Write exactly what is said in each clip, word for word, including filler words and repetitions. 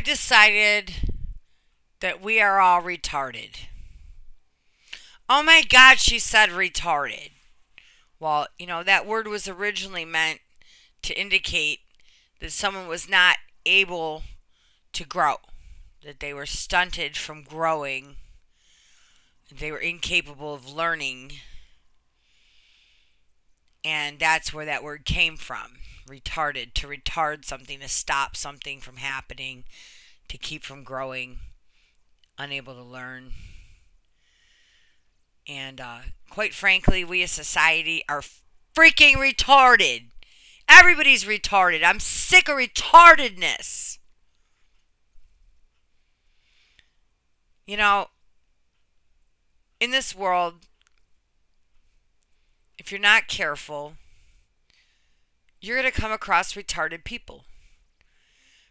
I decided that we are all retarded. Oh my God, she said retarded. Well, you know, that word was originally meant to indicate that someone was not able to grow, that they were stunted from growing, they were incapable of learning, and that's where that word came from, retarded, to retard something, to stop something from happening, to keep from growing, unable to learn. And uh, quite frankly, we as society are freaking retarded. Everybody's retarded. I'm sick of retardedness. You know, in this world, if you're not careful, you're going to come across retarded people.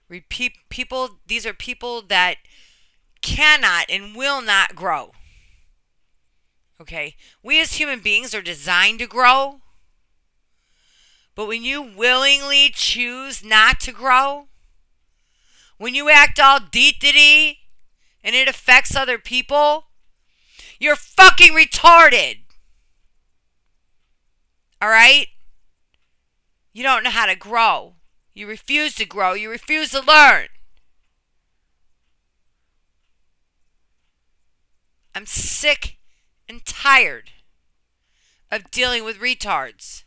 Repeat people, these are people that cannot and will not grow. Okay, we as human beings are designed to grow, but when you willingly choose not to grow, when you act all deetity and it affects other people, you're fucking retarded. All right? You don't know how to grow. You refuse to grow. You refuse to learn. I'm sick and tired of dealing with retards.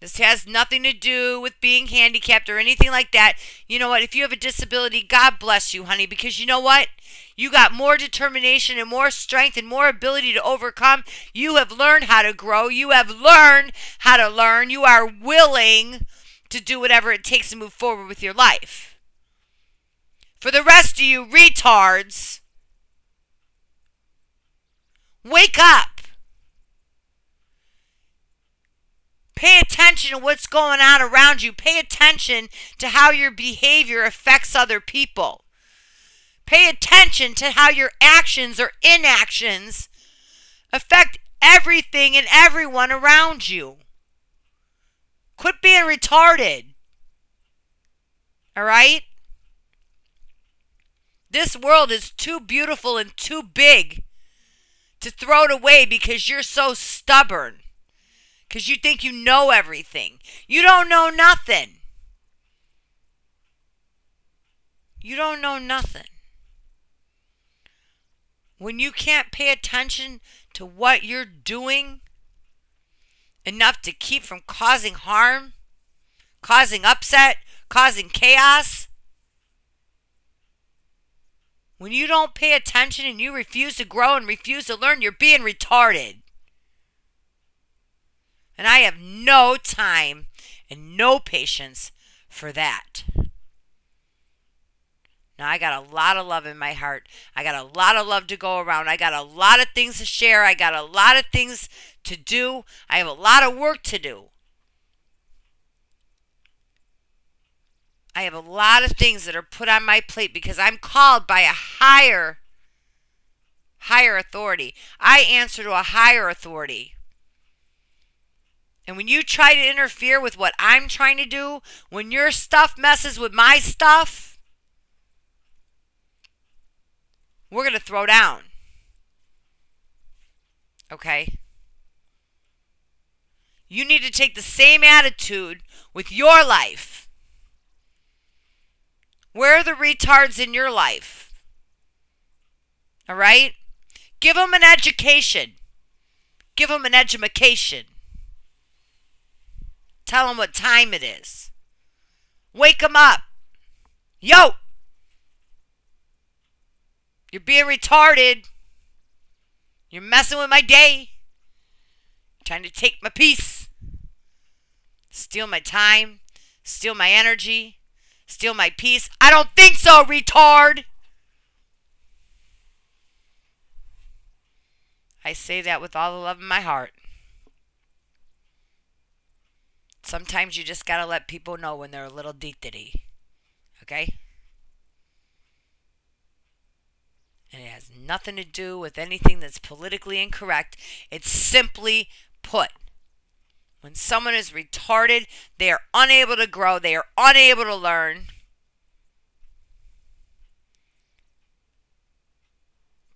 This has nothing to do with being handicapped or anything like that. You know what? If you have a disability, God bless you, honey, because you know what? You got more determination and more strength and more ability to overcome. You have learned how to grow. You have learned how to learn. You are willing to do whatever it takes to move forward with your life. For the rest of you retards, wake up. Pay attention to what's going on around you. Pay attention to how your behavior affects other people. Pay attention to how your actions or inactions affect everything and everyone around you. Quit being retarded. All right? This world is too beautiful and too big to throw it away because you're so stubborn. Because you think you know everything. You don't know nothing. You don't know nothing. When you can't pay attention to what you're doing enough to keep from causing harm, causing upset, causing chaos, when you don't pay attention and you refuse to grow and refuse to learn, you're being retarded. And I have no time and no patience for that. Now, I got a lot of love in my heart. I got a lot of love to go around. I got a lot of things to share. I got a lot of things to do. I have a lot of work to do. I have a lot of things that are put on my plate because I'm called by a higher, higher authority. I answer to a higher authority. And when you try to interfere with what I'm trying to do, when your stuff messes with my stuff, we're going to throw down. Okay? You need to take the same attitude with your life. Where are the retards in your life? All right? Give them an education. Give them an edumacation. Tell them what time it is. Wake them up. Yo! You're being retarded. You're messing with my day. You're trying to take my peace. Steal my time. Steal my energy. Steal my peace. I don't think so, retard. I say that with all the love in my heart. Sometimes you just gotta let people know when they're a little deetity. Okay? And it has nothing to do with anything that's politically incorrect. It's simply put. When someone is retarded, they are unable to grow. They are unable to learn.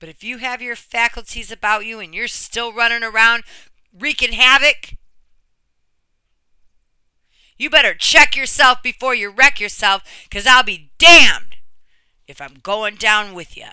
But if you have your faculties about you and you're still running around wreaking havoc, you better check yourself before you wreck yourself, because I'll be damned if I'm going down with you.